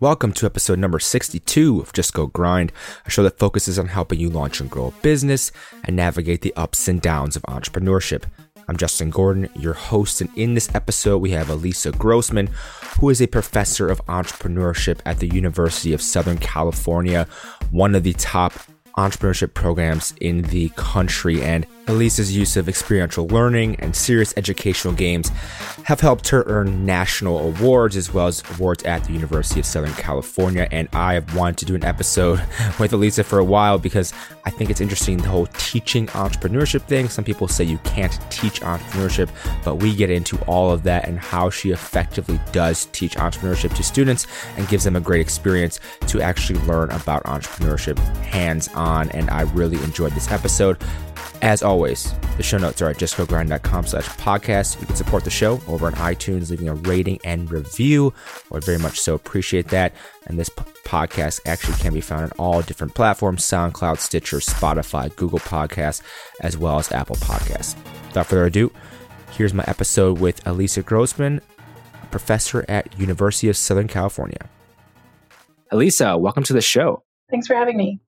Welcome to episode number 62 of Just Go Grind, a show that focuses on helping you launch and grow a business and navigate the ups and downs of entrepreneurship. I'm Justin Gordon, your host, and in this episode, we have Elisa Grossman, who is a professor of entrepreneurship at the University of Southern California, one of the top entrepreneurship programs in the country. And Elisa's use of experiential learning and serious educational games have helped her earn national awards as well as awards at the University of Southern California. And I have wanted to do an episode with Elisa for a while because I think it's interesting, the whole teaching entrepreneurship thing. Some people say you can't teach entrepreneurship, but we get into all of that and how she effectively does teach entrepreneurship to students and gives them a great experience to actually learn about entrepreneurship hands-on. And I really enjoyed this episode. As always, the show notes are at justgogrind.com/podcast. You can support the show over on iTunes, leaving a rating and review. I would very much so appreciate that. And this podcast actually can be found on all different platforms, SoundCloud, Stitcher, Spotify, Google Podcasts, as well as Apple Podcasts. Without further ado, here's my episode with Elisa Grossman, a professor at University of Southern California. Elisa, welcome to the show. Thanks for having me.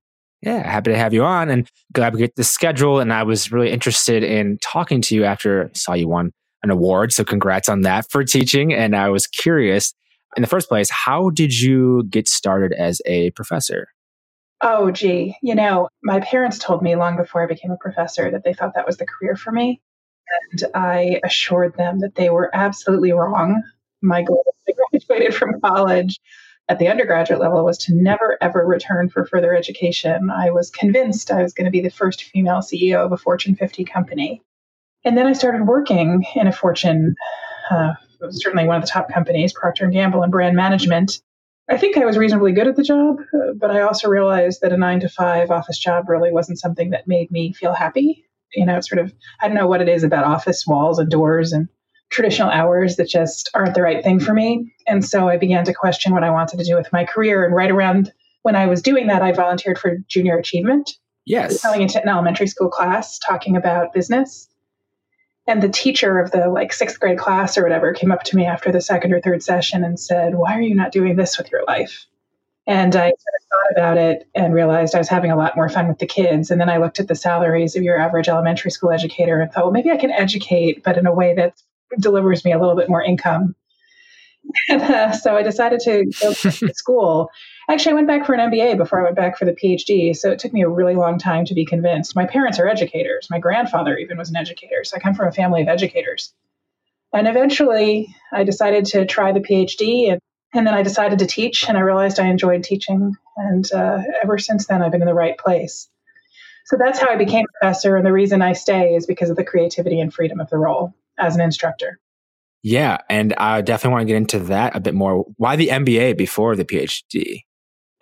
Yeah, happy to have you on and glad we get this schedule. And I was really interested in talking to you after I saw you won an award. So congrats on that for teaching. And I was curious, in the first place, how did you get started as a professor? Oh, gee. You know, my parents told me long before I became a professor that they thought that was the career for me. And I assured them that they were absolutely wrong. My goal when I graduated from college at the undergraduate level was to never, ever return for further education. I was convinced I was going to be the first female CEO of a Fortune 50 company. And then I started working in a Fortune, certainly one of the top companies, Procter and Gamble, in brand management. I think I was reasonably good at the job, but I also realized that a 9-to-5 office job really wasn't something that made me feel happy. You know, it's sort of, I don't know what it is about office walls and doors and traditional hours that just aren't the right thing for me. And so I began to question what I wanted to do with my career. And right around when I was doing that, I volunteered for Junior Achievement. Yes. Selling into an elementary school class, talking about business. And the teacher of the sixth grade class or whatever came up to me after the second or third session and said, "Why are you not doing this with your life?" And I sort of thought about it and realized I was having a lot more fun with the kids. And then I looked at the salaries of your average elementary school educator and thought, well, maybe I can educate, but in a way that's delivers me a little bit more income. And, so I decided to go back to school. Actually, I went back for an MBA before I went back for the PhD. So it took me a really long time to be convinced. My parents are educators. My grandfather even was an educator. So I come from a family of educators. And eventually I decided to try the PhD and then I decided to teach and I realized I enjoyed teaching. And ever since then, I've been in the right place. So that's how I became a professor. And the reason I stay is because of the creativity and freedom of the role as an instructor. Yeah. And I definitely want to get into that a bit more. Why the MBA before the PhD?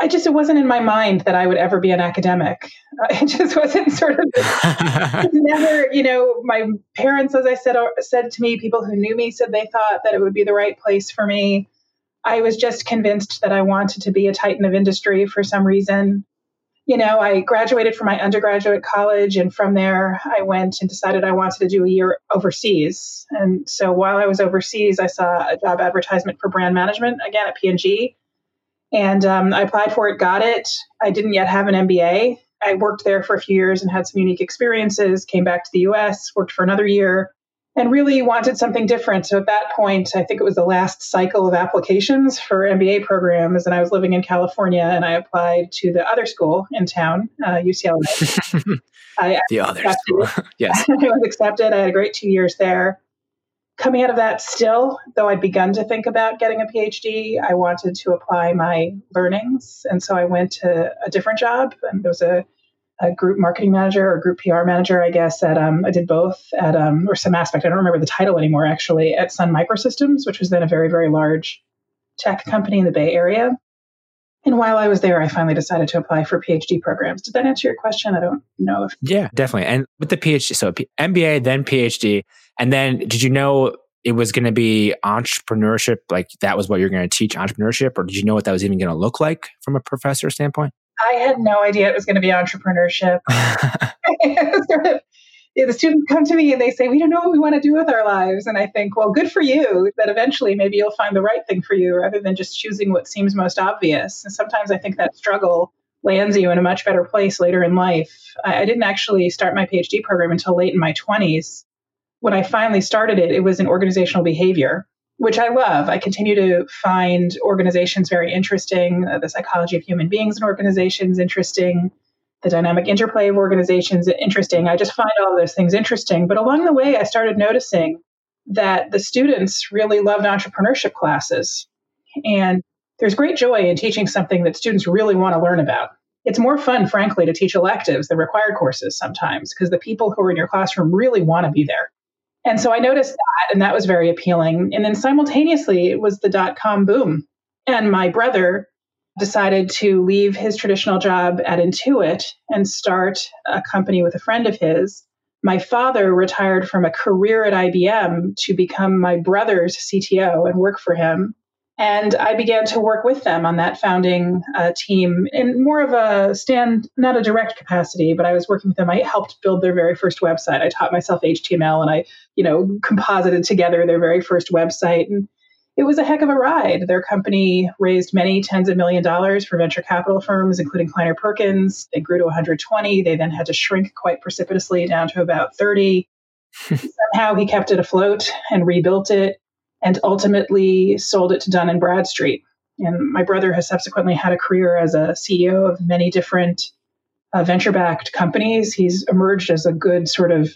It wasn't in my mind that I would ever be an academic. It just wasn't sort of, never, my parents, as I said to me, people who knew me said they thought that it would be the right place for me. I was just convinced that I wanted to be a titan of industry for some reason. I graduated from my undergraduate college, and from there, I went and decided I wanted to do a year overseas. And so while I was overseas, I saw a job advertisement for brand management, again, at P&G. And I applied for it, got it. I didn't yet have an MBA. I worked there for a few years and had some unique experiences, came back to the U.S., worked for another year, and really wanted something different. So at that point, I think it was the last cycle of applications for MBA programs. And I was living in California and I applied to the other school in town, UCLA. The other school. Yes. I was accepted. I had a great 2 years there. Coming out of that still, though I'd begun to think about getting a PhD, I wanted to apply my learnings. And so I went to a different job. And there was a group marketing manager or group PR manager, I guess, at I did both at or some aspect, I don't remember the title anymore, actually, at Sun Microsystems, which was then a very, very large tech company in the Bay Area. And while I was there, I finally decided to apply for PhD programs. Did that answer your question? I don't know. Yeah, definitely. And with the PhD, so MBA, then PhD. And then did you know it was going to be entrepreneurship? Like that was what you're going to teach, entrepreneurship? Or did you know what that was even going to look like from a professor standpoint? I had no idea it was going to be entrepreneurship. the students come to me and they say, we don't know what we want to do with our lives. And I think, well, good for you that eventually maybe you'll find the right thing for you rather than just choosing what seems most obvious. And sometimes I think that struggle lands you in a much better place later in life. I didn't actually start my PhD program until late in my 20s. When I finally started it, it was in organizational behavior, which I love. I continue to find organizations very interesting. The psychology of human beings in organizations interesting. The dynamic interplay of organizations interesting. I just find all those things interesting. But along the way, I started noticing that the students really loved entrepreneurship classes. And there's great joy in teaching something that students really want to learn about. It's more fun, frankly, to teach electives than required courses sometimes, because the people who are in your classroom really want to be there. And so I noticed that, and that was very appealing. And then simultaneously, it was the dot-com boom. And my brother decided to leave his traditional job at Intuit and start a company with a friend of his. My father retired from a career at IBM to become my brother's CTO and work for him. And I began to work with them on that founding team in more of a not a direct capacity, but I was working with them. I helped build their very first website. I taught myself HTML and I, composited together their very first website. And it was a heck of a ride. Their company raised many tens of millions of dollars for venture capital firms, including Kleiner Perkins. They grew to 120. They then had to shrink quite precipitously down to about 30. Somehow he kept it afloat and rebuilt it, and ultimately sold it to Dun & Bradstreet. And my brother has subsequently had a career as a CEO of many different venture-backed companies. He's emerged as a good sort of,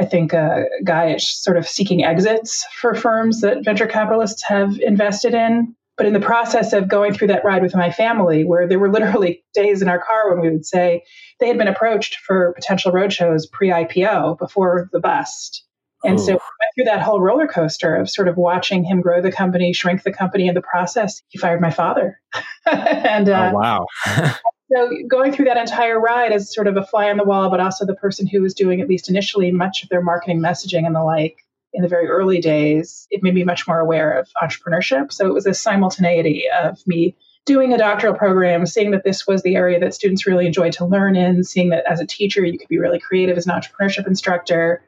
I think, guy sort of seeking exits for firms that venture capitalists have invested in. But in the process of going through that ride with my family, where there were literally days in our car when we would say they had been approached for potential roadshows pre-IPO, before the bust. And so we went through that whole roller coaster of sort of watching him grow the company, shrink the company in the process. He fired my father. And so going through that entire ride as sort of a fly on the wall, but also the person who was doing, at least initially, much of their marketing messaging and the like in the very early days, it made me much more aware of entrepreneurship. So it was a simultaneity of me doing a doctoral program, seeing that this was the area that students really enjoyed to learn in, seeing that as a teacher, you could be really creative as an entrepreneurship instructor.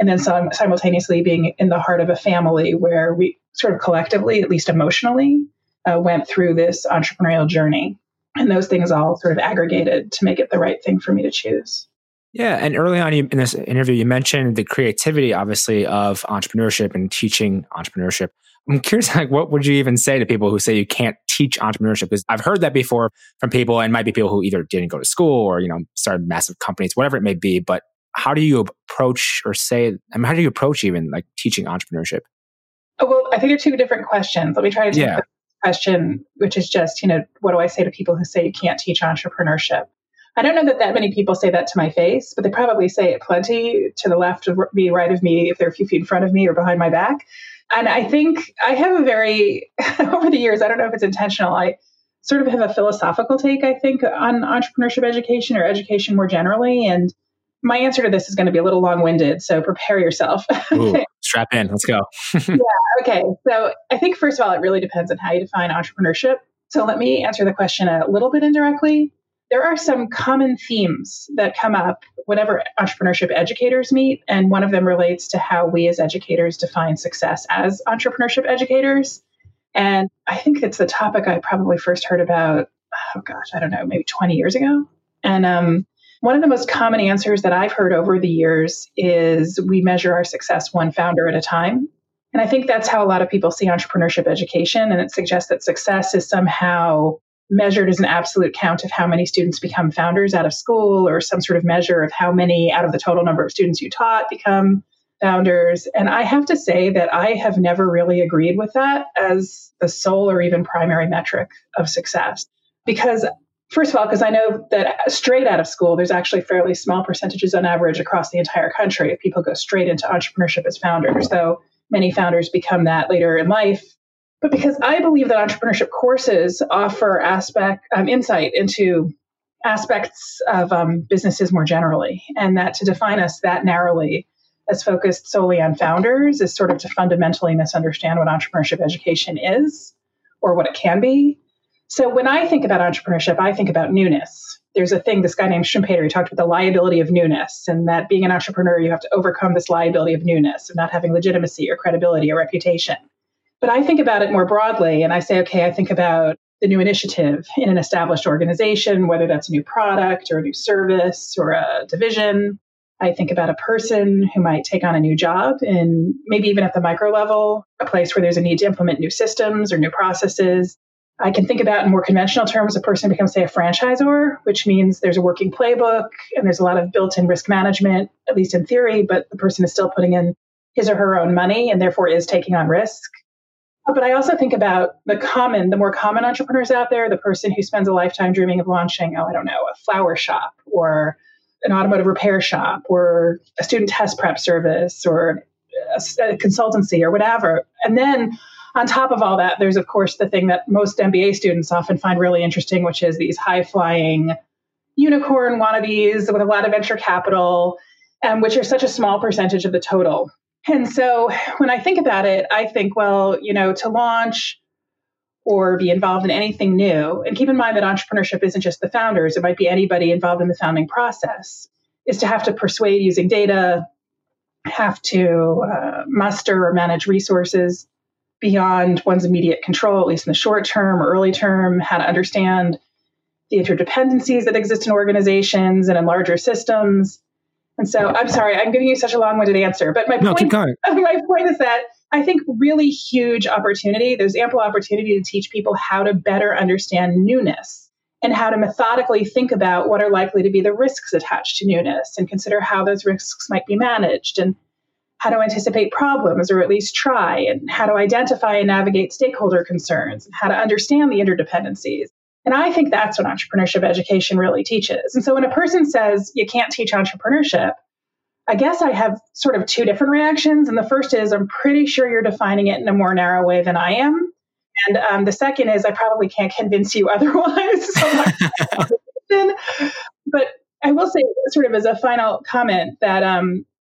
And then simultaneously being in the heart of a family where we sort of collectively, at least emotionally, went through this entrepreneurial journey. And those things all sort of aggregated to make it the right thing for me to choose. Yeah. And early on in this interview, you mentioned the creativity, obviously, of entrepreneurship and teaching entrepreneurship. I'm curious, like, what would you even say to people who say you can't teach entrepreneurship? Because I've heard that before from people, and it might be people who either didn't go to school or, started massive companies, whatever it may be. But how do you approach how do you approach even like teaching entrepreneurship? Oh, well, I think they're two different questions. Let me try to take the question, which is just, what do I say to people who say you can't teach entrepreneurship? I don't know that many people say that to my face, but they probably say it plenty to the left of me, right of me, if they're a few feet in front of me or behind my back. And I think I have a very, over the years, I don't know if it's intentional, I sort of have a philosophical take, I think, on entrepreneurship education or education more generally. And my answer to this is going to be a little long-winded, so prepare yourself. Ooh, strap in. Let's go. Yeah. Okay. So I think, first of all, it really depends on how you define entrepreneurship. So let me answer the question a little bit indirectly. There are some common themes that come up whenever entrepreneurship educators meet, and one of them relates to how we as educators define success as entrepreneurship educators. And I think it's the topic I probably first heard about, maybe 20 years ago. And one of the most common answers that I've heard over the years is we measure our success one founder at a time. And I think that's how a lot of people see entrepreneurship education. And it suggests that success is somehow measured as an absolute count of how many students become founders out of school, or some sort of measure of how many out of the total number of students you taught become founders. And I have to say that I have never really agreed with that as the sole or even primary metric of success. Because I know that straight out of school, there's actually fairly small percentages on average across the entire country if people go straight into entrepreneurship as founders, though many founders become that later in life. But because I believe that entrepreneurship courses offer insight into aspects of businesses more generally, and that to define us that narrowly as focused solely on founders is sort of to fundamentally misunderstand what entrepreneurship education is or what it can be. So when I think about entrepreneurship, I think about newness. There's a thing, this guy named Schumpeter, he talked about the liability of newness, and that being an entrepreneur, you have to overcome this liability of newness of not having legitimacy or credibility or reputation. But I think about it more broadly, and I say, okay, I think about the new initiative in an established organization, whether that's a new product or a new service or a division. I think about a person who might take on a new job, and maybe even at the micro level, a place where there's a need to implement new systems or new processes. I can think about in more conventional terms, a person becomes, say, a franchisor, which means there's a working playbook and there's a lot of built-in risk management, at least in theory, but the person is still putting in his or her own money and therefore is taking on risk. But I also think about the more common entrepreneurs out there, the person who spends a lifetime dreaming of launching, a flower shop or an automotive repair shop or a student test prep service or a consultancy or whatever. And then on top of all that, there's, of course, the thing that most MBA students often find really interesting, which is these high-flying unicorn wannabes with a lot of venture capital, which are such a small percentage of the total. And so when I think about it, I think, to launch or be involved in anything new, and keep in mind that entrepreneurship isn't just the founders, it might be anybody involved in the founding process, is to have to persuade using data, have to muster or manage resources beyond one's immediate control, at least in the short term or early term, how to understand the interdependencies that exist in organizations and in larger systems. And so I'm sorry, I'm giving you such a long-winded answer, but my point is that I think really huge opportunity, there's ample opportunity to teach people how to better understand newness and how to methodically think about what are likely to be the risks attached to newness and consider how those risks might be managed and how to anticipate problems or at least try and how to identify and navigate stakeholder concerns and how to understand the interdependencies. And I think that's what entrepreneurship education really teaches. And so when a person says you can't teach entrepreneurship, I guess I have sort of two different reactions. And the first is I'm pretty sure you're defining it in a more narrow way than I am. And the second is I probably can't convince you otherwise. But I will say sort of as a final comment that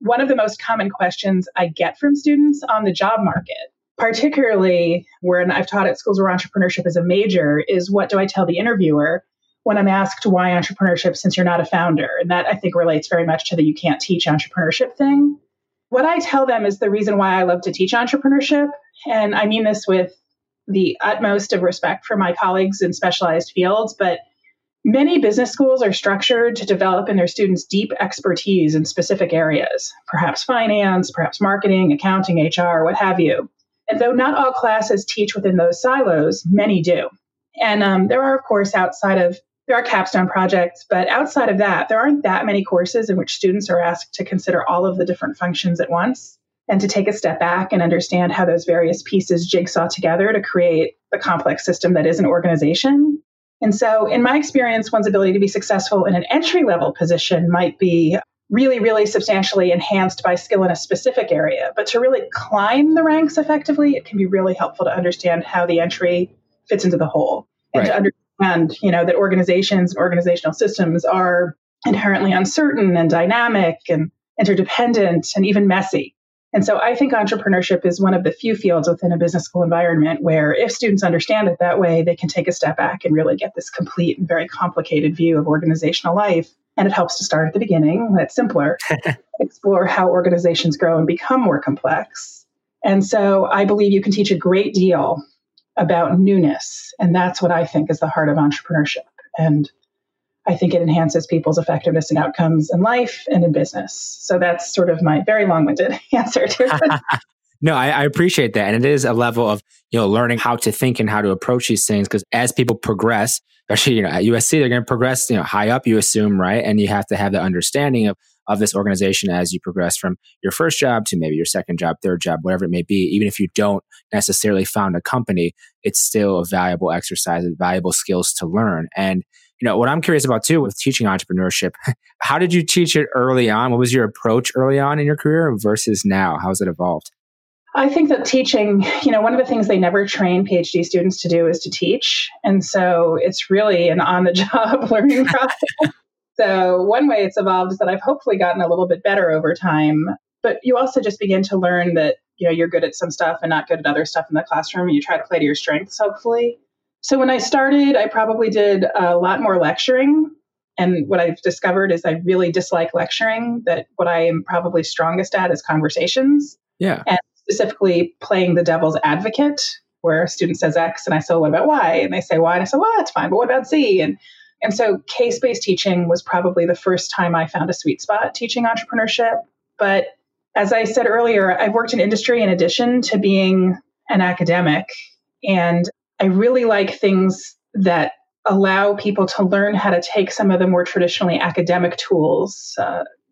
one of the most common questions I get from students on the job market, particularly when I've taught at schools where entrepreneurship is a major, is what do I tell the interviewer when I'm asked why entrepreneurship since you're not a founder? And that I think relates very much to the you can't teach entrepreneurship thing. What I tell them is the reason why I love to teach entrepreneurship. And I mean this with the utmost of respect for my colleagues in specialized fields, but many business schools are structured to develop in their students deep expertise in specific areas, perhaps finance, perhaps marketing, accounting, HR, what have you. And though not all classes teach within those silos, many do. And there are capstone projects, but outside of that, there aren't that many courses in which students are asked to consider all of the different functions at once and to take a step back and understand how those various pieces jigsaw together to create the complex system that is an organization. And so in my experience, one's ability to be successful in an entry-level position might be really, really substantially enhanced by skill in a specific area. But to really climb the ranks effectively, it can be really helpful to understand how the entry fits into the whole and to understand, that organizations and organizational systems are inherently uncertain and dynamic and interdependent and even messy. And so I think entrepreneurship is one of the few fields within a business school environment where if students understand it that way, they can take a step back and really get this complete and very complicated view of organizational life. And it helps to start at the beginning. That's simpler. Explore how organizations grow and become more complex. And so I believe you can teach a great deal about newness. And that's what I think is the heart of entrepreneurship. And I think it enhances people's effectiveness and outcomes in life and in business. So that's sort of my very long-winded answer to it. No, I appreciate that. And it is a level of, learning how to think and how to approach these things. Because as people progress, especially, at USC, they're going to progress, high up, you assume, right? And you have to have the understanding of this organization as you progress from your first job to maybe your second job, third job, whatever it may be. Even if you don't necessarily found a company, it's still a valuable exercise and valuable skills to learn. And what I'm curious about too with teaching entrepreneurship, how did you teach it early on? What was your approach early on in your career versus now? How has it evolved? I think that teaching, one of the things they never train PhD students to do is to teach. And so it's really an on-the-job learning process. So one way it's evolved is that I've hopefully gotten a little bit better over time. But you also just begin to learn that, you're good at some stuff and not good at other stuff in the classroom. And you try to play to your strengths, hopefully. So when I started, I probably did a lot more lecturing. And what I've discovered is I really dislike lecturing, that what I am probably strongest at is conversations. Yeah. And specifically playing the devil's advocate, where a student says X and I say, what about Y? And they say Y and I say, well, that's fine, but what about Z? And so case-based teaching was probably the first time I found a sweet spot teaching entrepreneurship. But as I said earlier, I've worked in industry in addition to being an academic. And I really like things that allow people to learn how to take some of the more traditionally academic tools,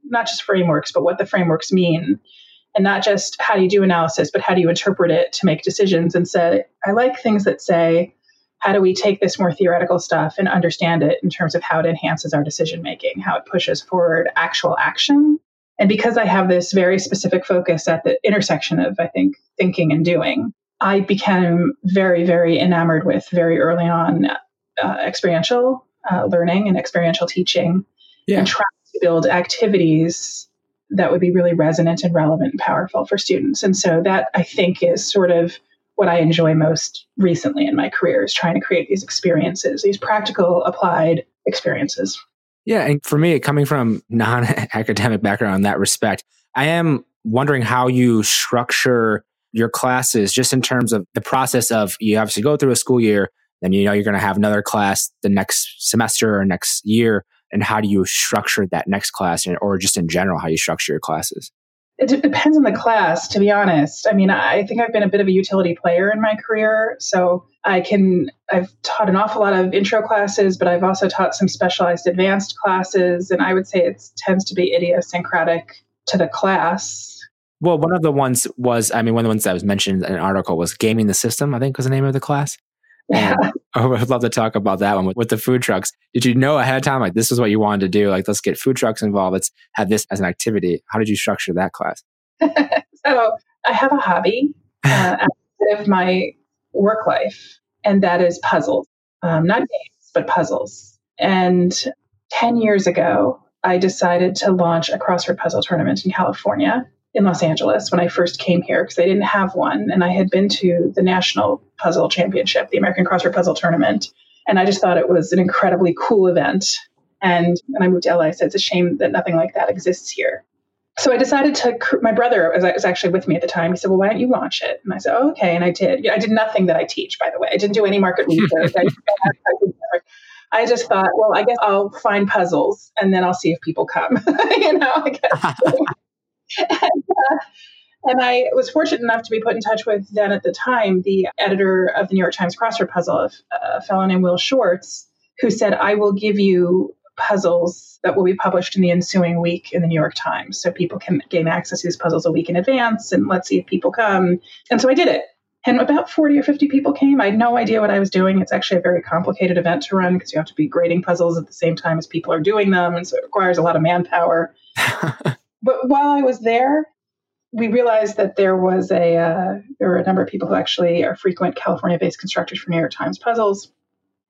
not just frameworks, but what the frameworks mean. And not just how do you do analysis, but how do you interpret it to make decisions? And so I like things that say, how do we take this more theoretical stuff and understand it in terms of how it enhances our decision making, how it pushes forward actual action? And because I have this very specific focus at the intersection of, I think, thinking and doing, I became very, very enamored with very early on experiential learning and experiential teaching, and trying to build activities that would be really resonant and relevant and powerful for students. And so that, I think, is sort of what I enjoy most recently in my career, is trying to create these experiences, these practical applied experiences. Yeah. And for me, coming from non-academic background in that respect, I am wondering how you structure your classes just in terms of the process of, you obviously go through a school year, then you know you're going to have another class the next semester or next year. And how do you structure that next class, or just in general, how you structure your classes? It depends on the class, to be honest. I mean, I think I've been a bit of a utility player in my career. So I've taught an awful lot of intro classes, but I've also taught some specialized advanced classes. And I would say it tends to be idiosyncratic to the class. Well, one of the ones that was mentioned in an article was Gaming the System, I think was the name of the class. Yeah. I would love to talk about that one with the food trucks. Did you know ahead of time, like, this is what you wanted to do? Like, let's get food trucks involved. Let's have this as an activity. How did you structure that class? So I have a hobby outside of my work life, and that is puzzles. Not games, but puzzles. And 10 years ago, I decided to launch a crossword puzzle tournament in California, in Los Angeles, when I first came here, because they didn't have one. And I had been to the National Puzzle Championship, the American Crossword Puzzle Tournament. And I just thought it was an incredibly cool event. And I moved to LA, so it's a shame that nothing like that exists here. So I decided to, my brother was actually with me at the time. He said, well, why don't you launch it? And I said, oh, okay. And I did. I did nothing that I teach, by the way. I didn't do any market research. I just thought, well, I guess I'll find puzzles and then I'll see if people come. I guess. And I was fortunate enough to be put in touch with, then at the time, the editor of the New York Times Crossword Puzzle, a fellow named Will Shortz, who said, I will give you puzzles that will be published in the ensuing week in the New York Times. So people can gain access to these puzzles a week in advance, and let's see if people come. And so I did it. And about 40 or 50 people came. I had no idea what I was doing. It's actually a very complicated event to run because you have to be grading puzzles at the same time as people are doing them. And so it requires a lot of manpower. But while I was there, we realized that there were a number of people who actually are frequent California-based constructors for New York Times puzzles.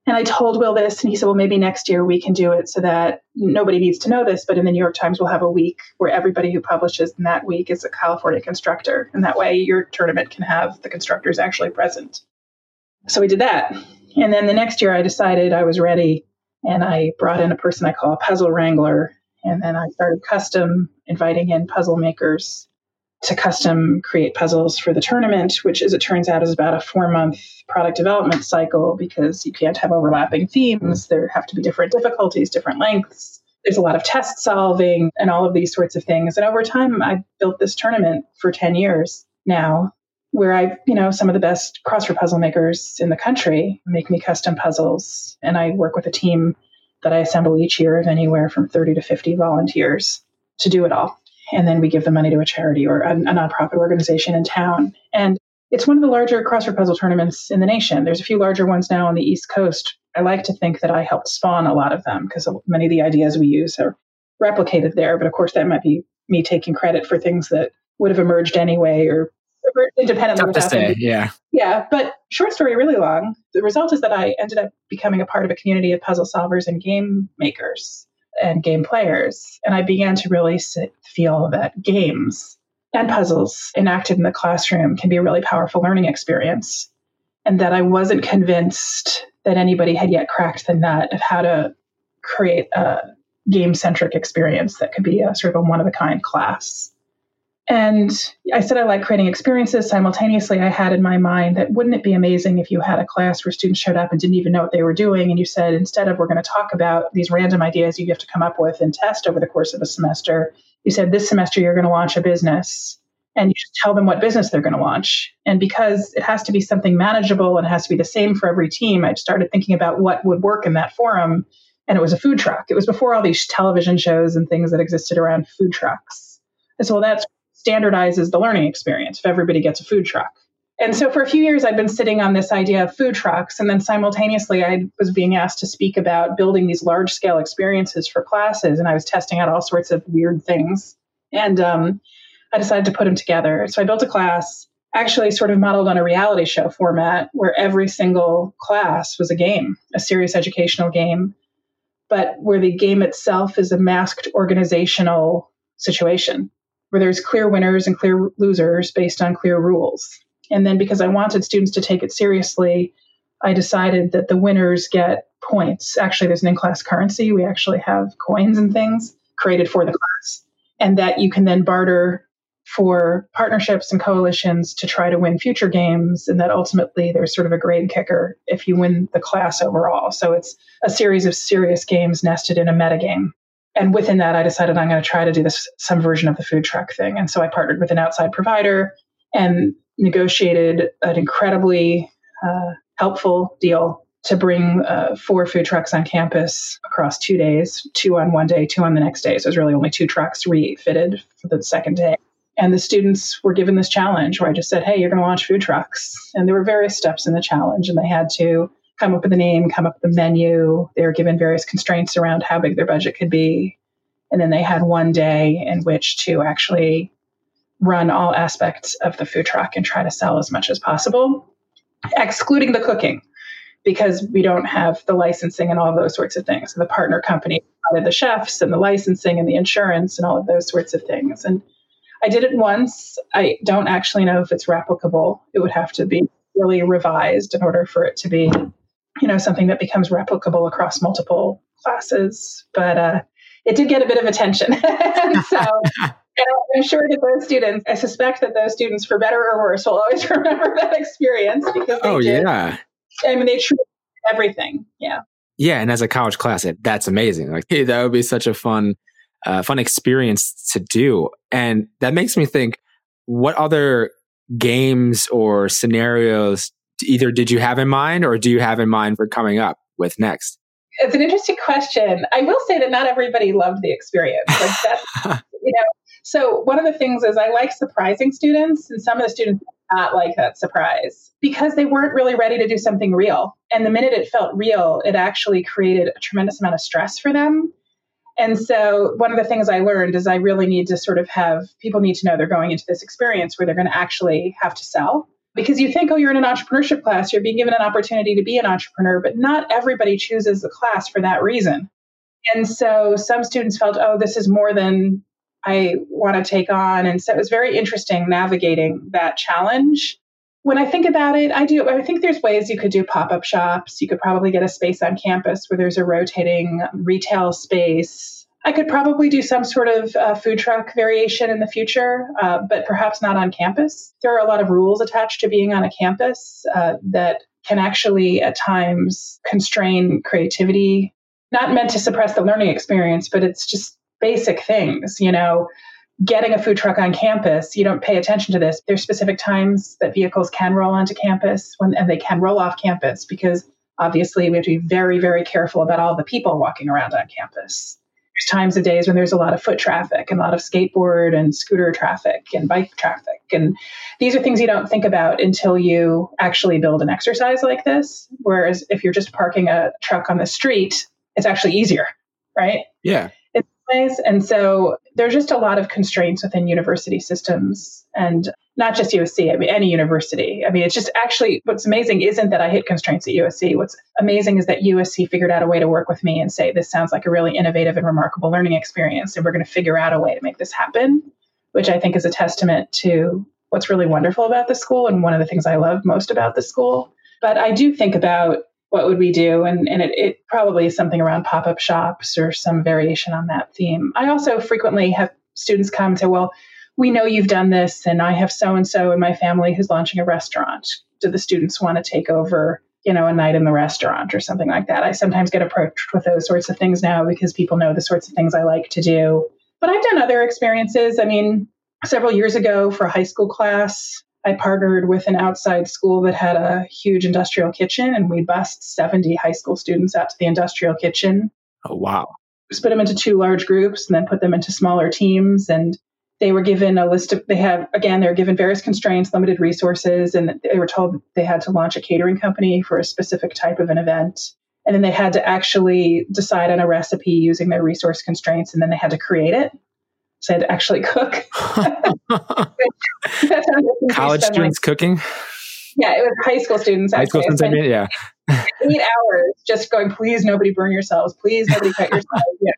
And I told Will this, and he said, well, maybe next year we can do it so that nobody needs to know this, but in the New York Times, we'll have a week where everybody who publishes in that week is a California constructor. And that way your tournament can have the constructors actually present. So we did that. And then the next year I decided I was ready, and I brought in a person I call a puzzle wrangler. And then I started custom inviting in puzzle makers to custom create puzzles for the tournament, which, as it turns out, is about a 4-month product development cycle because you can't have overlapping themes. There have to be different difficulties, different lengths. There's a lot of test solving and all of these sorts of things. And over time, I built this tournament for 10 years now, where some of the best crossword puzzle makers in the country make me custom puzzles. And I work with a team that I assemble each year of anywhere from 30 to 50 volunteers to do it all. And then we give the money to a charity or a nonprofit organization in town. And it's one of the larger crossword puzzle tournaments in the nation. There's a few larger ones now on the East Coast. I like to think that I helped spawn a lot of them because many of the ideas we use are replicated there. But of course, that might be me taking credit for things that would have emerged anyway or independently. Tough to say, yeah. Yeah, but short story, really long. The result is that I ended up becoming a part of a community of puzzle solvers and game makers and game players. And I began to really feel that games and puzzles enacted in the classroom can be a really powerful learning experience. and that I wasn't convinced that anybody had yet cracked the nut of how to create a game-centric experience that could be a sort of a one-of-a-kind class. And I said I like creating experiences. Simultaneously, I had in my mind that wouldn't it be amazing if you had a class where students showed up and didn't even know what they were doing, and you said, instead of we're going to talk about these random ideas you have to come up with and test over the course of a semester, you said this semester you're going to launch a business, and you should tell them what business they're going to launch. And because it has to be something manageable and it has to be the same for every team, I started thinking about what would work in that forum, and it was a food truck. It was before all these television shows and things that existed around food trucks. And so that's standardizes the learning experience if everybody gets a food truck. And so for a few years, I'd been sitting on this idea of food trucks. And then simultaneously, I was being asked to speak about building these large scale experiences for classes. And I was testing out all sorts of weird things. And I decided to put them together. So I built a class, actually sort of modeled on a reality show format where every single class was a game, a serious educational game, but where the game itself is a masked organizational situation, where there's clear winners and clear losers based on clear rules. And then because I wanted students to take it seriously, I decided that the winners get points. Actually, there's an in-class currency. We actually have coins and things created for the class. And that you can then barter for partnerships and coalitions to try to win future games. And that ultimately there's sort of a grade kicker if you win the class overall. So it's a series of serious games nested in a metagame. And within that, I decided I'm going to try to do this, some version of the food truck thing. And so I partnered with an outside provider and negotiated an incredibly helpful deal to bring 4 food trucks on campus across 2 days, 2 on one day, 2 on the next day. So it was really only 2 trucks refitted for the second day. And the students were given this challenge where I just said, hey, you're going to launch food trucks. And there were various steps in the challenge, and they had to come up with a name, come up with a menu. They were given various constraints around how big their budget could be. And then they had one day in which to actually run all aspects of the food truck and try to sell as much as possible, excluding the cooking, because we don't have the licensing and all those sorts of things. And the partner company, the chefs and the licensing and the insurance and all of those sorts of things. And I did it once. I don't actually know if it's replicable. It would have to be really revised in order for it to be, you know, something that becomes replicable across multiple classes. But it did get a bit of attention. And so and I'm sure that those students, I suspect that those students, for better or worse, will always remember that experience because they did. Yeah. I mean, they treated everything. Yeah. Yeah. And as a college class, that's amazing. Like, hey, that would be such a fun experience to do. And that makes me think, what other games or scenarios either did you have in mind or do you have in mind for coming up with next? It's an interesting question. I will say that not everybody loved the experience. Like that's, you know, so one of the things is I like surprising students, and some of the students did not like that surprise because they weren't really ready to do something real. And the minute it felt real, it actually created a tremendous amount of stress for them. And so one of the things I learned is I really need to sort of have people need to know they're going into this experience where they're going to actually have to sell. Because you think, oh, you're in an entrepreneurship class, you're being given an opportunity to be an entrepreneur, but not everybody chooses the class for that reason. And so some students felt, oh, this is more than I want to take on. And so it was very interesting navigating that challenge. When I think about it, I think there's ways you could do pop-up shops. You could probably get a space on campus where there's a rotating retail space. I could probably do some sort of food truck variation in the future, but perhaps not on campus. There are a lot of rules attached to being on a campus that can actually at times constrain creativity. Not meant to suppress the learning experience, but it's just basic things, you know. Getting a food truck on campus, you don't pay attention to this. There's specific times that vehicles can roll onto campus and they can roll off campus because obviously we have to be very, very careful about all the people walking around on campus. There's times of days when there's a lot of foot traffic and a lot of skateboard and scooter traffic and bike traffic. And these are things you don't think about until you actually build an exercise like this. Whereas if you're just parking a truck on the street, it's actually easier, right? Yeah. And so there's just a lot of constraints within university systems, and not just USC, I mean, any university. I mean, it's just actually what's amazing isn't that I hit constraints at USC. What's amazing is that USC figured out a way to work with me and say, this sounds like a really innovative and remarkable learning experience, and we're going to figure out a way to make this happen, which I think is a testament to what's really wonderful about the school and one of the things I love most about the school. But I do think about what would we do, and it probably is something around pop-up shops or some variation on that theme. I also frequently have students come to, well, we know you've done this, and I have so-and-so in my family who's launching a restaurant. Do the students want to take over, you know, a night in the restaurant or something like that? I sometimes get approached with those sorts of things now because people know the sorts of things I like to do. But I've done other experiences. I mean, several years ago for a high school class, I partnered with an outside school that had a huge industrial kitchen, and we bussed 70 high school students out to the industrial kitchen. Oh, wow. Split them into two large groups and then put them into smaller teams. And they were given a list of, they were given various constraints, limited resources, and they were told that they had to launch a catering company for a specific type of an event. And then they had to actually decide on a recipe using their resource constraints, and then they had to create it. So I had to actually cook. College students cooking? Yeah, it was high school students. Actually. High school students, yeah. 8 hours just going, please, nobody burn yourselves. Please, nobody cut yourselves. Yeah.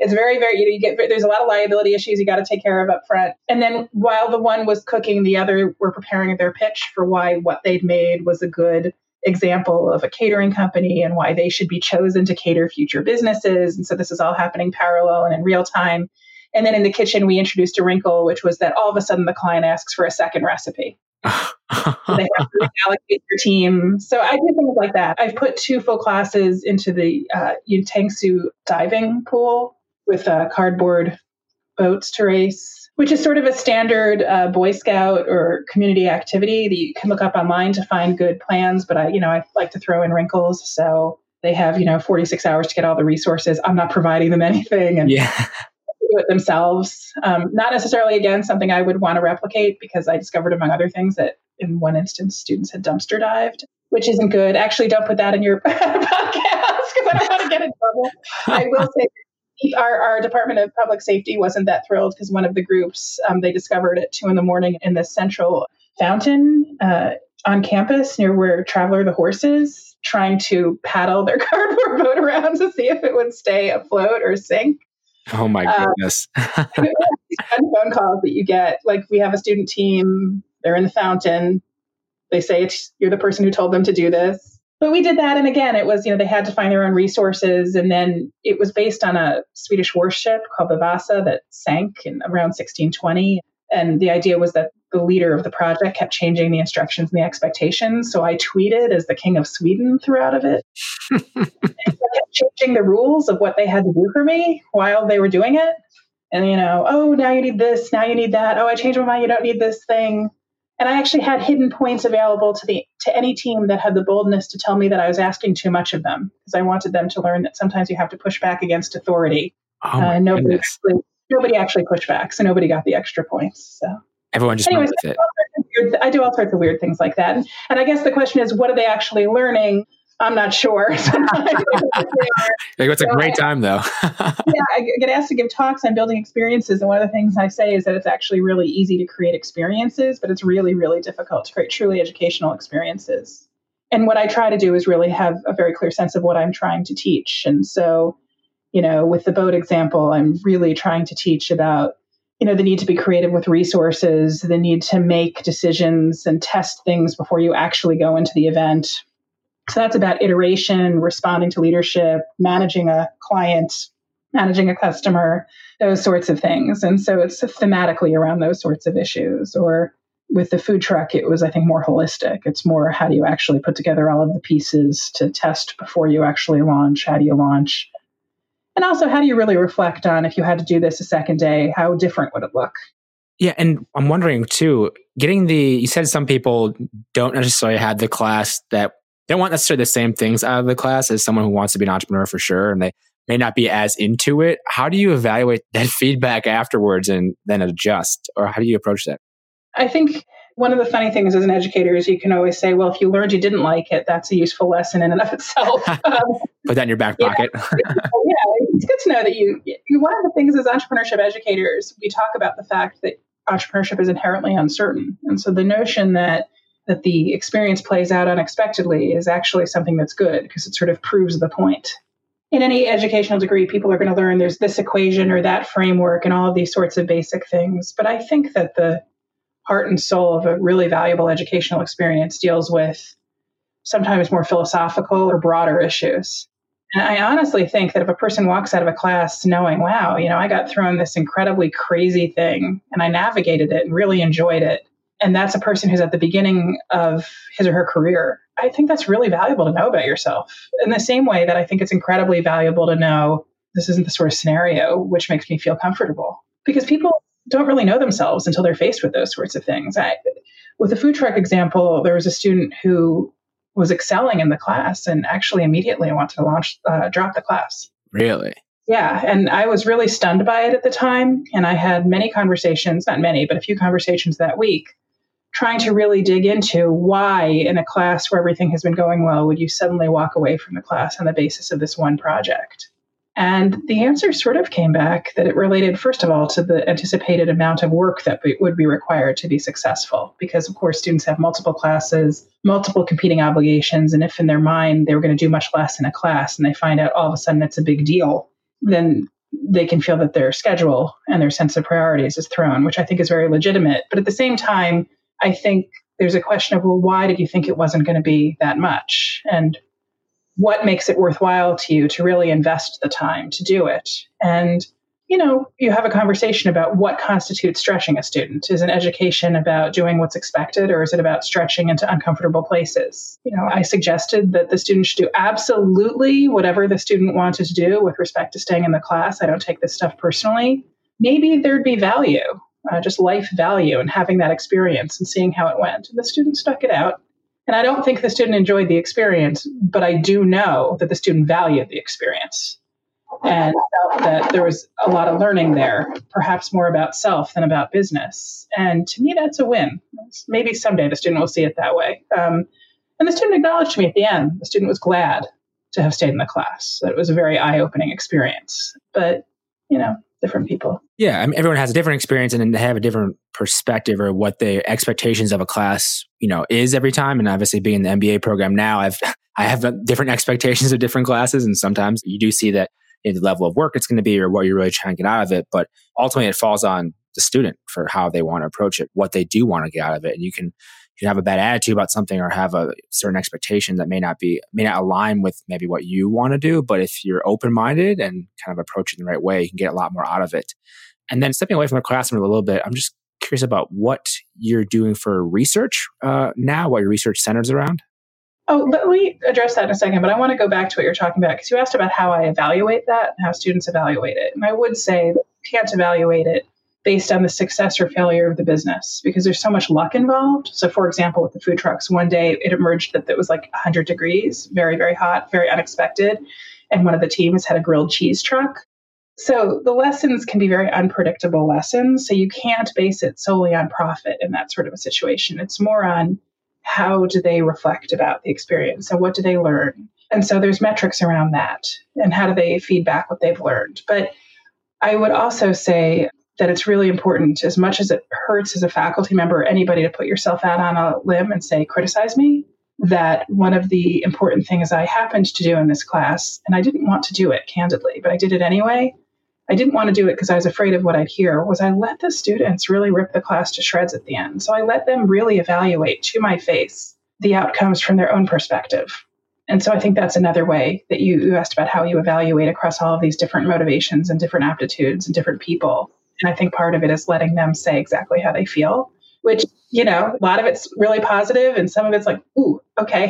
It's very, very, you get, there's a lot of liability issues you got to take care of up front. And then while the one was cooking, the other were preparing their pitch for why what they'd made was a good example of a catering company and why they should be chosen to cater future businesses. And so this is all happening parallel and in real time. And then in the kitchen, we introduced a wrinkle, which was that all of a sudden the client asks for a second recipe. So they have to allocate your team. So I do things like that. I've put two full classes into the Yutengsu diving pool with cardboard boats to race, which is sort of a standard Boy Scout or community activity that you can look up online to find good plans. But I like to throw in wrinkles. So they have 46 hours to get all the resources. I'm not providing them anything. And yeah. It themselves. Not necessarily, again, something I would want to replicate because I discovered, among other things, that in one instance, students had dumpster dived, which isn't good. Actually, don't put that in your podcast because I don't want to get in trouble. I will say our Department of Public Safety wasn't that thrilled because one of the groups, they discovered at 2 a.m. in the central fountain on campus near where Traveler the Horse is, trying to paddle their cardboard boat around to see if it would stay afloat or sink. Oh my goodness. Phone calls that you get, like, we have a student team, they're in the fountain. They say you're the person who told them to do this. But we did that. And again, it was, they had to find their own resources. And then it was based on a Swedish warship called the Vasa that sank in around 1620. And the idea was that the leader of the project kept changing the instructions and the expectations. So I tweeted as the King of Sweden throughout of it. And I kept changing the rules of what they had to do for me while they were doing it. And, oh, now you need this. Now you need that. Oh, I changed my mind. You don't need this thing. And I actually had hidden points available to any team that had the boldness to tell me that I was asking too much of them, because I wanted them to learn that sometimes you have to push back against authority. Oh, nobody actually pushed back, so nobody got the extra points. So everyone just went with it. I do all sorts of weird things like that. And I guess the question is, what are they actually learning? I'm not sure. It's a great time, though. I get asked to give talks on building experiences, and one of the things I say is that it's actually really easy to create experiences, but it's really, really difficult to create truly educational experiences. And what I try to do is really have a very clear sense of what I'm trying to teach. And so, with the boat example, I'm really trying to teach about, the need to be creative with resources, the need to make decisions and test things before you actually go into the event. So that's about iteration, responding to leadership, managing a client, managing a customer, those sorts of things. And so it's thematically around those sorts of issues. Or with the food truck, it was, I think, more holistic. It's more, how do you actually put together all of the pieces to test before you actually launch? How do you launch? And also, how do you really reflect on, if you had to do this a second day, how different would it look? Yeah. And I'm wondering too, you said some people don't necessarily have the class that they don't want necessarily the same things out of the class as someone who wants to be an entrepreneur for sure. And they may not be as into it. How do you evaluate that feedback afterwards and then adjust? Or how do you approach that? I think one of the funny things as an educator is you can always say, well, if you learned you didn't like it, that's a useful lesson in and of itself. Put that in your back pocket. It's good to know that one of the things as entrepreneurship educators, we talk about the fact that entrepreneurship is inherently uncertain. And so the notion that the experience plays out unexpectedly is actually something that's good, because it sort of proves the point. In any educational degree, people are going to learn there's this equation or that framework and all of these sorts of basic things. But I think that the heart and soul of a really valuable educational experience deals with sometimes more philosophical or broader issues. And I honestly think that if a person walks out of a class knowing, wow, you know, I got thrown this incredibly crazy thing and I navigated it and really enjoyed it, and that's a person who's at the beginning of his or her career, I think that's really valuable to know about yourself. In the same way that I think it's incredibly valuable to know this isn't the sort of scenario which makes me feel comfortable. Because people don't really know themselves until they're faced with those sorts of things. With the food truck example, there was a student who was excelling in the class and actually immediately wanted to drop the class. Really? Yeah. And I was really stunned by it at the time. And I had many conversations, not many, but a few conversations that week, trying to really dig into why in a class where everything has been going well, would you suddenly walk away from the class on the basis of this one project? And the answer sort of came back that it related, first of all, to the anticipated amount of work that would be required to be successful. Because, of course, students have multiple classes, multiple competing obligations. And if in their mind they were going to do much less in a class and they find out all of a sudden it's a big deal, then they can feel that their schedule and their sense of priorities is thrown, which I think is very legitimate. But at the same time, I think there's a question of, well, why did you think it wasn't going to be that much? And what makes it worthwhile to you to really invest the time to do it? And, you know, you have a conversation about what constitutes stretching a student. Is an education about doing what's expected, or is it about stretching into uncomfortable places? You know, I suggested that the student should do absolutely whatever the student wanted to do with respect to staying in the class. I don't take this stuff personally. Maybe there'd be value, just life value, and having that experience and seeing how it went. And the student stuck it out. And I don't think the student enjoyed the experience, but I do know that the student valued the experience and felt that there was a lot of learning there, perhaps more about self than about business. And to me, that's a win. Maybe someday the student will see it that way. And the student acknowledged to me at the end, the student was glad to have stayed in the class. It was a very eye-opening experience, but, you know, different people. Yeah. I mean, everyone has a different experience and they have a different perspective or what the expectations of a class, you know, is every time. And obviously being in the MBA program now, I have different expectations of different classes. And sometimes you do see that in the level of work it's going to be or what you're really trying to get out of it. But ultimately it falls on the student for how they want to approach it, what they do want to get out of it. And you can have a bad attitude about something or have a certain expectation that may not align with maybe what you want to do. But if you're open-minded and kind of approach it in the right way, you can get a lot more out of it. And then stepping away from the classroom a little bit, I'm just curious about what you're doing for research now, what your research centers around. Oh, let me address that in a second, but I want to go back to what you're talking about because you asked about how I evaluate that and how students evaluate it. And I would say that you can't evaluate it based on the success or failure of the business, because there's so much luck involved. So for example, with the food trucks, one day it emerged that it was like 100 degrees, very, very hot, very unexpected. And one of the teams had a grilled cheese truck. So the lessons can be very unpredictable lessons. So you can't base it solely on profit in that sort of a situation. It's more on how do they reflect about the experience and what do they learn? And so there's metrics around that and how do they feedback what they've learned? But I would also say that it's really important, as much as it hurts as a faculty member or anybody to put yourself out on a limb and say, criticize me, that one of the important things I happened to do in this class, and I didn't want to do it candidly, but I did it anyway. I didn't want to do it because I was afraid of what I'd hear, was I let the students really rip the class to shreds at the end. So I let them really evaluate to my face the outcomes from their own perspective. And so I think that's another way that you asked about how you evaluate across all of these different motivations and different aptitudes and different people. And I think part of it is letting them say exactly how they feel, which, you know, a lot of it's really positive and some of it's like, ooh, okay.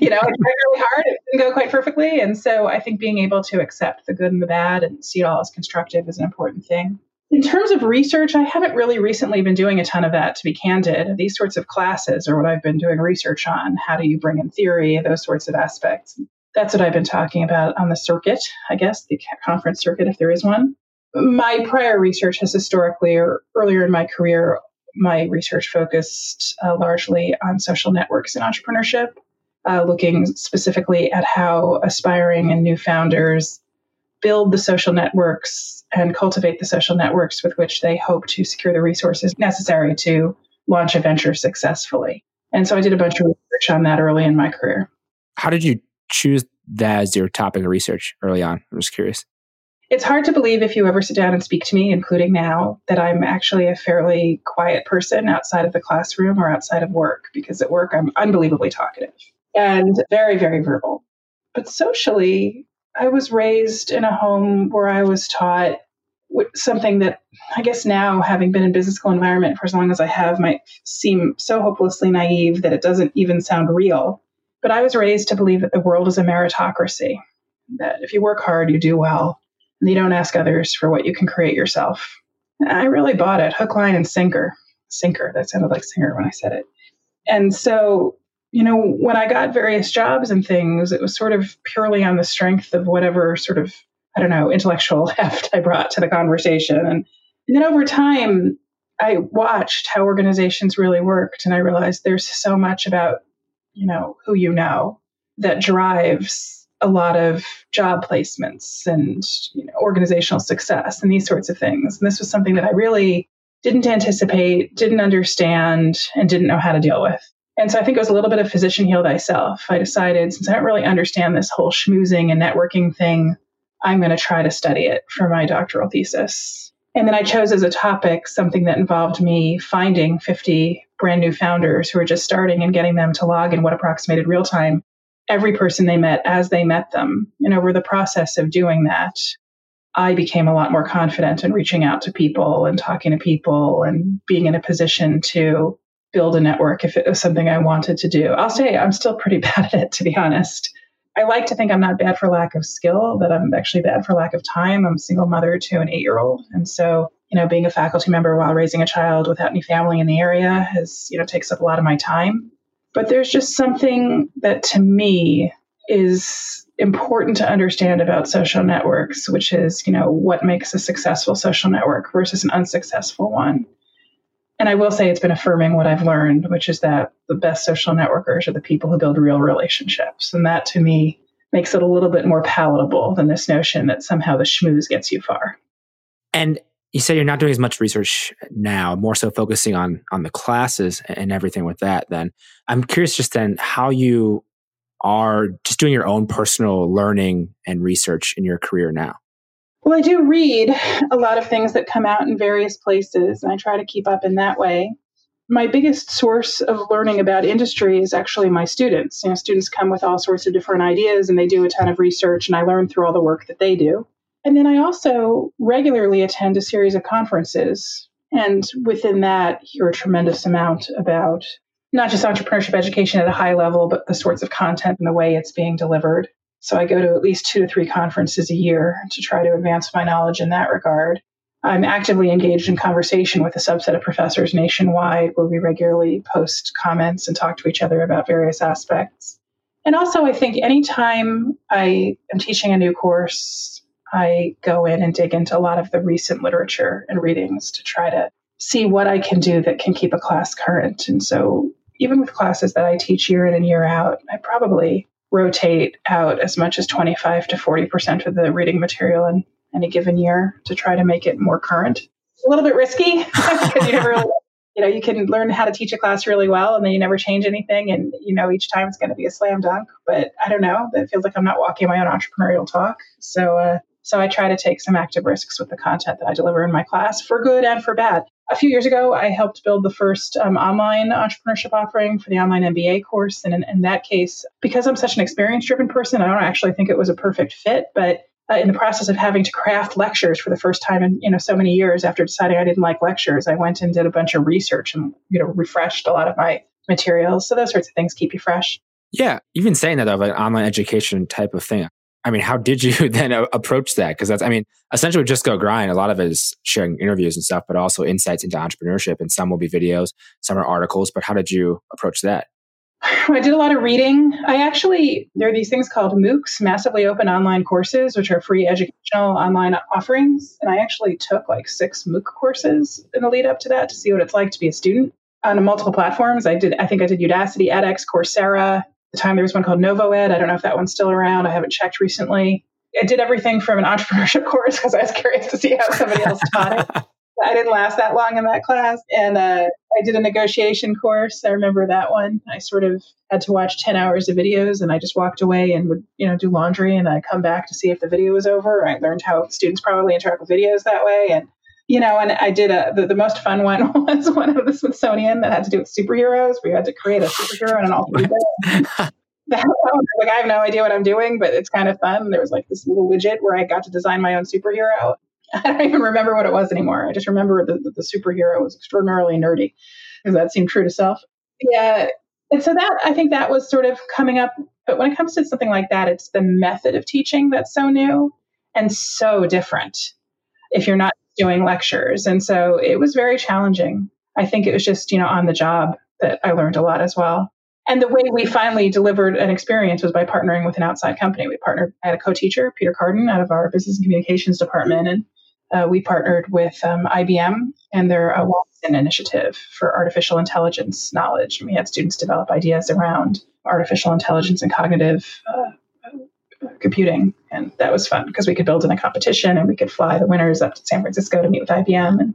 You know, I tried really hard. It didn't go quite perfectly. And so I think being able to accept the good and the bad and see it all as constructive is an important thing. In terms of research, I haven't really recently been doing a ton of that, to be candid. These sorts of classes are what I've been doing research on. How do you bring in theory, those sorts of aspects. That's what I've been talking about on the circuit, I guess, the conference circuit, if there is one. My prior research has historically, or earlier in my career, my research focused largely on social networks and entrepreneurship, looking specifically at how aspiring and new founders build the social networks and cultivate the social networks with which they hope to secure the resources necessary to launch a venture successfully. And so I did a bunch of research on that early in my career. How did you choose that as your topic of research early on? I'm just curious. It's hard to believe if you ever sit down and speak to me, including now, that I'm actually a fairly quiet person outside of the classroom or outside of work, because at work, I'm unbelievably talkative. and very, very verbal. But socially, I was raised in a home where I was taught something that I guess now, having been in business school environment for as long as I have, might seem so hopelessly naive that it doesn't even sound real. But I was raised to believe that the world is a meritocracy, that if you work hard, you do well, and you don't ask others for what you can create yourself. I really bought it, hook, line, and sinker. Sinker, that sounded like singer when I said it. And so, you know, when I got various jobs and things, it was sort of purely on the strength of whatever sort of, I don't know, intellectual heft I brought to the conversation. And then over time, I watched how organizations really worked. And I realized there's so much about, you know, who you know that drives a lot of job placements and, you know, organizational success and these sorts of things. And this was something that I really didn't anticipate, didn't understand, and didn't know how to deal with. And so I think it was a little bit of physician heal thyself. I decided, since I don't really understand this whole schmoozing and networking thing, I'm going to try to study it for my doctoral thesis. And then I chose as a topic something that involved me finding 50 brand new founders who were just starting and getting them to log in what approximated real time every person they met as they met them. And over the process of doing that, I became a lot more confident in reaching out to people and talking to people and being in a position to build a network if it was something I wanted to do. I'll say I'm still pretty bad at it, to be honest. I like to think I'm not bad for lack of skill, but I'm actually bad for lack of time. I'm a single mother to an 8-year-old. And so, you know, being a faculty member while raising a child without any family in the area has, you know, takes up a lot of my time. But there's just something that to me is important to understand about social networks, which is, you know, what makes a successful social network versus an unsuccessful one. And I will say it's been affirming what I've learned, which is that the best social networkers are the people who build real relationships. And that, to me, makes it a little bit more palatable than this notion that somehow the schmooze gets you far. And you said you're not doing as much research now, more so focusing on the classes and everything with that then. I'm curious just then how you are just doing your own personal learning and research in your career now. Well, I do read a lot of things that come out in various places, and I try to keep up in that way. My biggest source of learning about industry is actually my students. You know, students come with all sorts of different ideas, and they do a ton of research, and I learn through all the work that they do. And then I also regularly attend a series of conferences, and within that, hear a tremendous amount about not just entrepreneurship education at a high level, but the sorts of content and the way it's being delivered. So I go to at least 2 to 3 conferences a year to try to advance my knowledge in that regard. I'm actively engaged in conversation with a subset of professors nationwide where we regularly post comments and talk to each other about various aspects. And also, I think anytime I am teaching a new course, I go in and dig into a lot of the recent literature and readings to try to see what I can do that can keep a class current. And so even with classes that I teach year in and year out, I probably rotate out as much as 25 to 40% of the reading material in any given year to try to make it more current. It's a little bit risky because you never really, you know, you can learn how to teach a class really well and then you never change anything. And, you know, each time it's going to be a slam dunk, but I don't know. That feels like I'm not walking my own entrepreneurial talk. So I try to take some active risks with the content that I deliver in my class for good and for bad. A few years ago, I helped build the first online entrepreneurship offering for the online MBA course. And in that case, because I'm such an experience-driven person, I don't actually think it was a perfect fit. But in the process of having to craft lectures for the first time in, you know, so many years after deciding I didn't like lectures, I went and did a bunch of research and, you know, refreshed a lot of my materials. So those sorts of things keep you fresh. Yeah. Even saying that of an online education type of thing. I mean, how did you then approach that? Because that's, I mean, essentially Just Go Grind. A lot of it is sharing interviews and stuff, but also insights into entrepreneurship. And some will be videos, some are articles. But how did you approach that? I did a lot of reading. There are these things called MOOCs, massively open online courses, which are free educational online offerings. And I actually took like 6 MOOC courses in the lead up to that to see what it's like to be a student on multiple platforms. I think I did Udacity, edX, Coursera. The time there was one called NovoEd. I don't know if that one's still around. I haven't checked recently. I did everything from an entrepreneurship course because I was curious to see how somebody else taught it. I didn't last that long in that class. And I did a negotiation course. I remember that one. I sort of had to watch 10 hours of videos and I just walked away and would, you know, do laundry and I come back to see if the video was over. I learned how students probably interact with videos that way. And, you know, and I did the most fun one was one of the Smithsonian that had to do with superheroes. We had to create a superhero and an alternate. Like, I have no idea what I'm doing, but it's kind of fun. There was like this little widget where I got to design my own superhero. I don't even remember what it was anymore. I just remember that the superhero was extraordinarily nerdy because that seemed true to self. Yeah. And so that, I think that was sort of coming up. But when it comes to something like that, it's the method of teaching that's so new and so different if you're not doing lectures. And so it was very challenging. I think it was just, on the job that I learned a lot as well. And the way we finally delivered an experience was by partnering with an outside company. We partnered, I had a co-teacher, Peter Carden, out of our business and communications department. And we partnered with IBM and their Watson initiative for artificial intelligence knowledge. And we had students develop ideas around artificial intelligence and cognitive computing. And that was fun because we could build in a competition and we could fly the winners up to San Francisco to meet with IBM and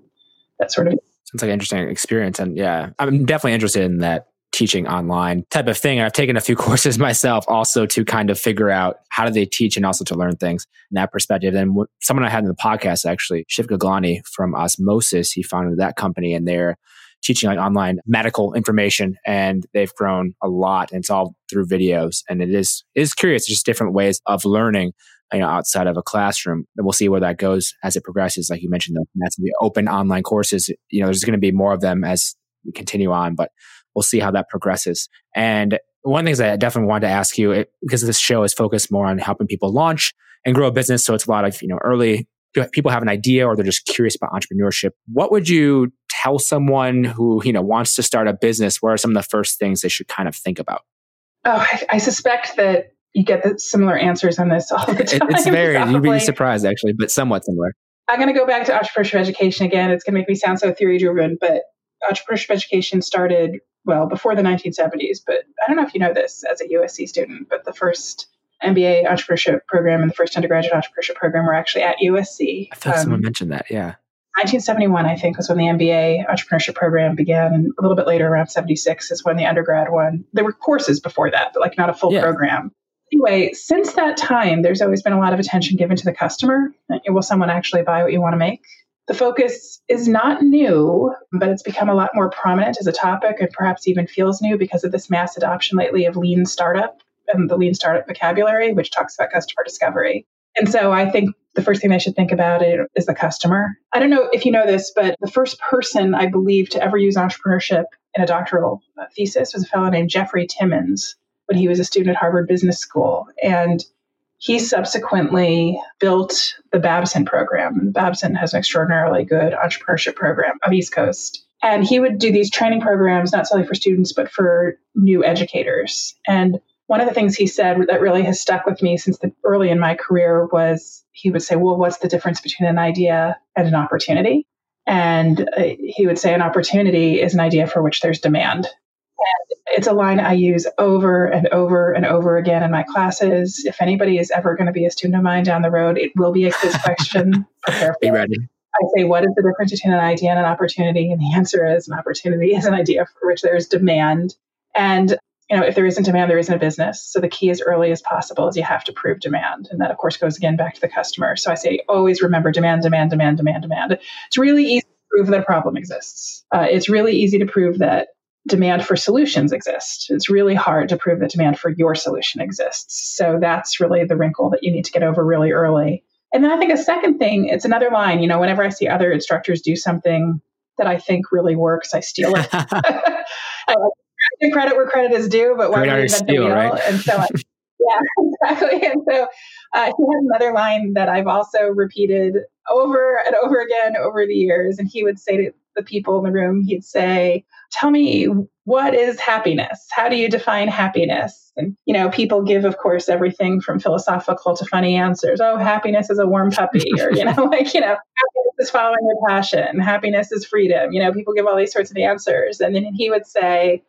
that sort of. Sounds like an interesting experience. And yeah, I'm definitely interested in that teaching online type of thing. I've taken a few courses myself also to kind of figure out how do they teach and also to learn things in that perspective. And someone I had in the podcast, actually, Shiv Gaglani from Osmosis, he founded that company and they're teaching like online medical information and they've grown a lot and it's all through videos. And it is curious, just different ways of learning, outside of a classroom. And we'll see where that goes as it progresses. Like you mentioned, that's the open online courses, there's going to be more of them as we continue on, but we'll see how that progresses. And one of the things I definitely wanted to ask you, because this show is focused more on helping people launch and grow a business. So it's a lot of, early people have an idea or they're just curious about entrepreneurship. What would you tell someone who, wants to start a business? What are some of the first things they should kind of think about? Oh, I suspect that you get the similar answers on this all the time. It's varied. You'd be surprised actually, but somewhat similar. I'm going to go back to entrepreneurship education again. It's going to make me sound so theory driven, but entrepreneurship education started before the 1970s, but I don't know if you know this as a USC student, but the first MBA entrepreneurship program and the first undergraduate entrepreneurship program were actually at USC. I thought someone mentioned that, yeah. 1971, I think, was when the MBA entrepreneurship program began. And a little bit later, around 76, is when the undergrad one. There were courses before that, but not a full program. Anyway, since that time, there's always been a lot of attention given to the customer. Will someone actually buy what you want to make? The focus is not new, but it's become a lot more prominent as a topic and perhaps even feels new because of this mass adoption lately of Lean Startup and the Lean Startup vocabulary, which talks about customer discovery. And so I think the first thing I should think about it is the customer. I don't know if you know this, but the first person I believe to ever use entrepreneurship in a doctoral thesis was a fellow named Jeffrey Timmons when he was a student at Harvard Business School. And he subsequently built the Babson program. Babson has an extraordinarily good entrepreneurship program on the East Coast. And he would do these training programs, not solely for students, but for new educators. And one of the things he said that really has stuck with me since early in my career was he would say, what's the difference between an idea and an opportunity? And he would say an opportunity is an idea for which there's demand. It's a line I use over and over and over again in my classes. If anybody is ever going to be a student of mine down the road, it will be a quiz question. Prepare for it. I say, what is the difference between an idea and an opportunity? And the answer is an opportunity is an idea for which there is demand. And, if there isn't demand, there isn't a business. So the key as early as possible is you have to prove demand. And that, of course, goes again back to the customer. So I say, always remember demand, demand, demand, demand, demand. It's really easy to prove that a problem exists. It's really easy to prove that demand for solutions exists. It's really hard to prove that demand for your solution exists. So that's really the wrinkle that you need to get over really early. And then I think a second thing, it's another line, whenever I see other instructors do something that I think really works, I steal it. I give credit where credit is due, but why would you invent the wheel? Right? And so, yeah, exactly. And so he had another line that I've also repeated over and over again over the years. And he would say to the people in the room, he'd say, tell me, what is happiness? How do you define happiness? And, people give, of course, everything from philosophical to funny answers. Oh, happiness is a warm puppy or, happiness is following your passion. Happiness is freedom. People give all these sorts of answers. And then he would say,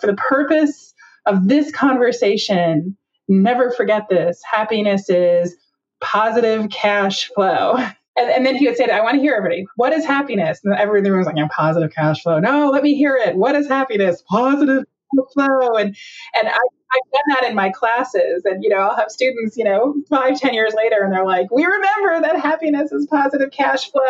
for the purpose of this conversation, never forget this. Happiness is positive cash flow. And then he would say, I want to hear everybody. What is happiness? And everyone in the room was like, positive cash flow. No, let me hear it. What is happiness? Positive flow. And I've done that in my classes. And, I'll have students, 5-10 years later, and they're like, we remember that happiness is positive cash flow.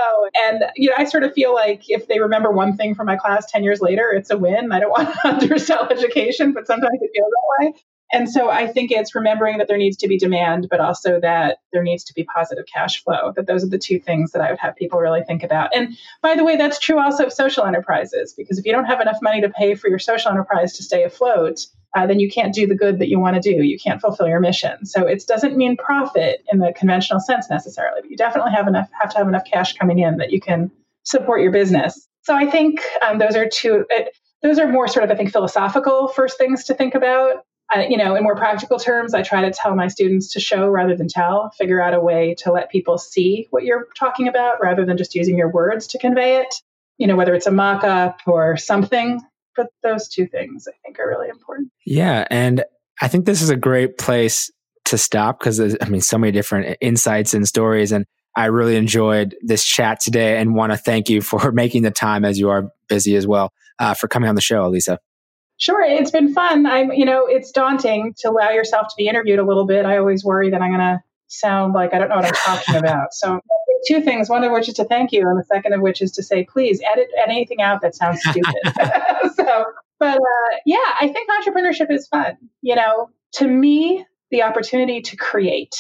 And, I sort of feel like if they remember one thing from my class 10 years later, it's a win. I don't want to undersell education, but sometimes it feels that way. And so I think it's remembering that there needs to be demand, but also that there needs to be positive cash flow, that those are the two things that I would have people really think about. And by the way, that's true also of social enterprises, because if you don't have enough money to pay for your social enterprise to stay afloat, then you can't do the good that you want to do. You can't fulfill your mission. So it doesn't mean profit in the conventional sense necessarily, but you definitely have to have enough cash coming in that you can support your business. So I think those are two. Those are more sort of, I think, philosophical first things to think about. In more practical terms, I try to tell my students to show rather than tell, figure out a way to let people see what you're talking about rather than just using your words to convey it, whether it's a mock-up or something. But those two things, I think, are really important. Yeah. And I think this is a great place to stop because, so many different insights and stories. And I really enjoyed this chat today and want to thank you for making the time, as you are busy as well, for coming on the show, Elisa. Sure. It's been fun. It's daunting to allow yourself to be interviewed a little bit. I always worry that I'm going to sound like I don't know what I'm talking about. So two things, one of which is to thank you. And the second of which is to say, please edit anything out that sounds stupid. I think entrepreneurship is fun. To me, the opportunity to create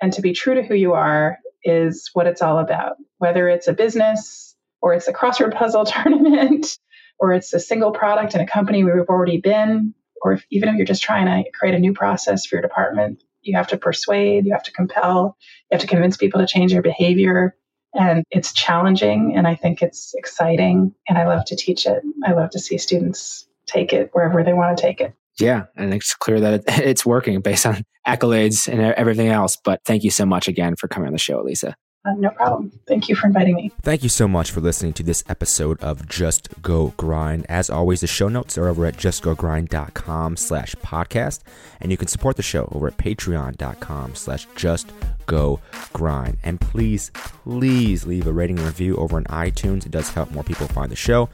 and to be true to who you are is what it's all about, whether it's a business or it's a crossword puzzle tournament or it's a single product in a company where we've already been, or even if you're just trying to create a new process for your department. You have to persuade, you have to compel, you have to convince people to change their behavior. And it's challenging. And I think it's exciting. And I love to teach it. I love to see students take it wherever they want to take it. Yeah. And it's clear that it's working based on accolades and everything else. But thank you so much again for coming on the show, Elisa. No problem. Thank you for inviting me. Thank you so much for listening to this episode of Just Go Grind. As always, the show notes are over at justgogrind.com/podcast. And you can support the show over at patreon.com/justgogrind. And please leave a rating and review over on iTunes. It does help more people find the show.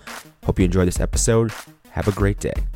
Hope you enjoyed this episode. Have a great day.